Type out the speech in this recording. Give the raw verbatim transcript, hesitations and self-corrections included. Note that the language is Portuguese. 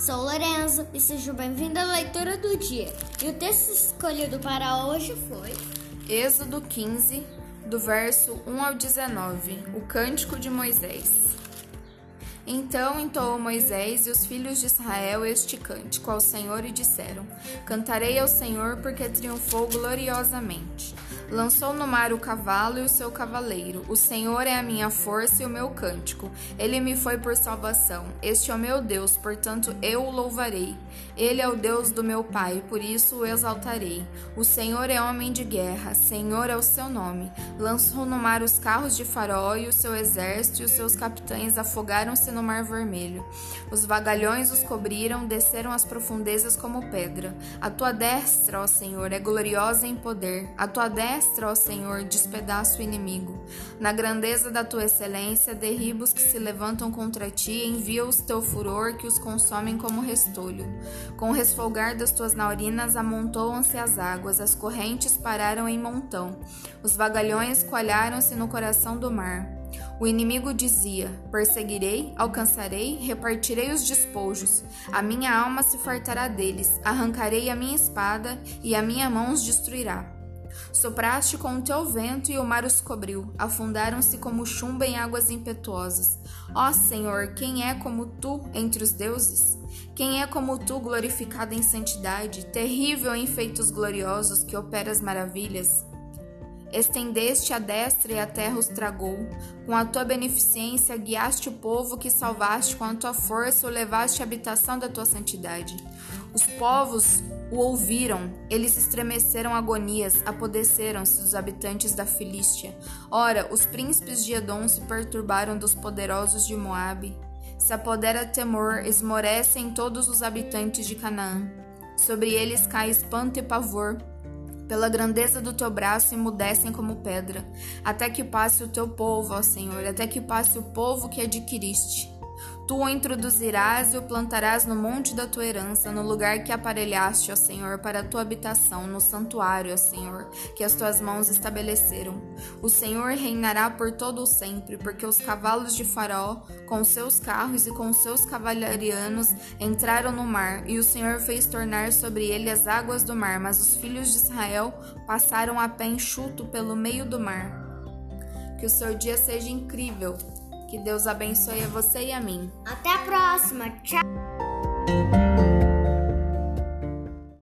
sou Lorenzo e seja bem-vindo à leitura do dia. E o texto escolhido para hoje foi Êxodo quinze, do verso um ao dezenove, o Cântico de Moisés. Então entoou Moisés e os filhos de Israel este cântico ao Senhor e disseram: Cantarei ao Senhor porque triunfou gloriosamente. Lançou no mar o cavalo e o seu cavaleiro. O Senhor é a minha força e o meu cântico. Ele me foi por salvação. Este é o meu Deus, portanto eu o louvarei. Ele é o Deus do meu pai, por isso o exaltarei. O Senhor é homem de guerra, Senhor é o seu nome. Lançou no mar os carros de Faraó e o seu exército, e os seus capitães afogaram-se no mar vermelho. Os vagalhões os cobriram, desceram às profundezas como pedra. A tua destra, ó Senhor, é gloriosa em poder. A tua destra Destra, ó Senhor, despedaça o inimigo. Na grandeza da tua excelência, derriba os que se levantam contra ti e envia-os teu furor que os consomem como restolho. Com o resfolgar das tuas narinas amontoam-se as águas, as correntes pararam em montão. Os vagalhões coalharam-se no coração do mar. O inimigo dizia: Perseguirei, alcançarei, repartirei os despojos. A minha alma se fartará deles, arrancarei a minha espada e a minha mão os destruirá. Sopraste com o teu vento e o mar os cobriu, afundaram-se como chumbo em águas impetuosas. Ó Senhor, quem é como tu entre os deuses? Quem é como tu, glorificado em santidade, terrível em feitos gloriosos, que operas maravilhas? Estendeste a destra e a terra os tragou. Com a tua beneficência guiaste o povo que salvaste, com a tua força o levaste à habitação da tua santidade. Os povos o ouviram, eles estremeceram agonias, apodreceram-se os habitantes da Filístia. Ora, os príncipes de Edom se perturbaram dos poderosos de Moabe. Se apodera temor, esmorecem todos os habitantes de Canaã. Sobre eles cai espanto e pavor. Pela grandeza do teu braço emudecem como pedra, até que passe o teu povo, ó Senhor, até que passe o povo que adquiriste. Tu o introduzirás e o plantarás no monte da tua herança, no lugar que aparelhaste, ó Senhor, para a tua habitação, no santuário, ó Senhor, que as tuas mãos estabeleceram. O Senhor reinará por todo o sempre, porque os cavalos de Faraó, com seus carros e com seus cavalarianos, entraram no mar, e o Senhor fez tornar sobre ele as águas do mar, mas os filhos de Israel passaram a pé enxuto pelo meio do mar. Que o seu dia seja incrível. Que Deus abençoe a você e a mim. Até a próxima. Tchau.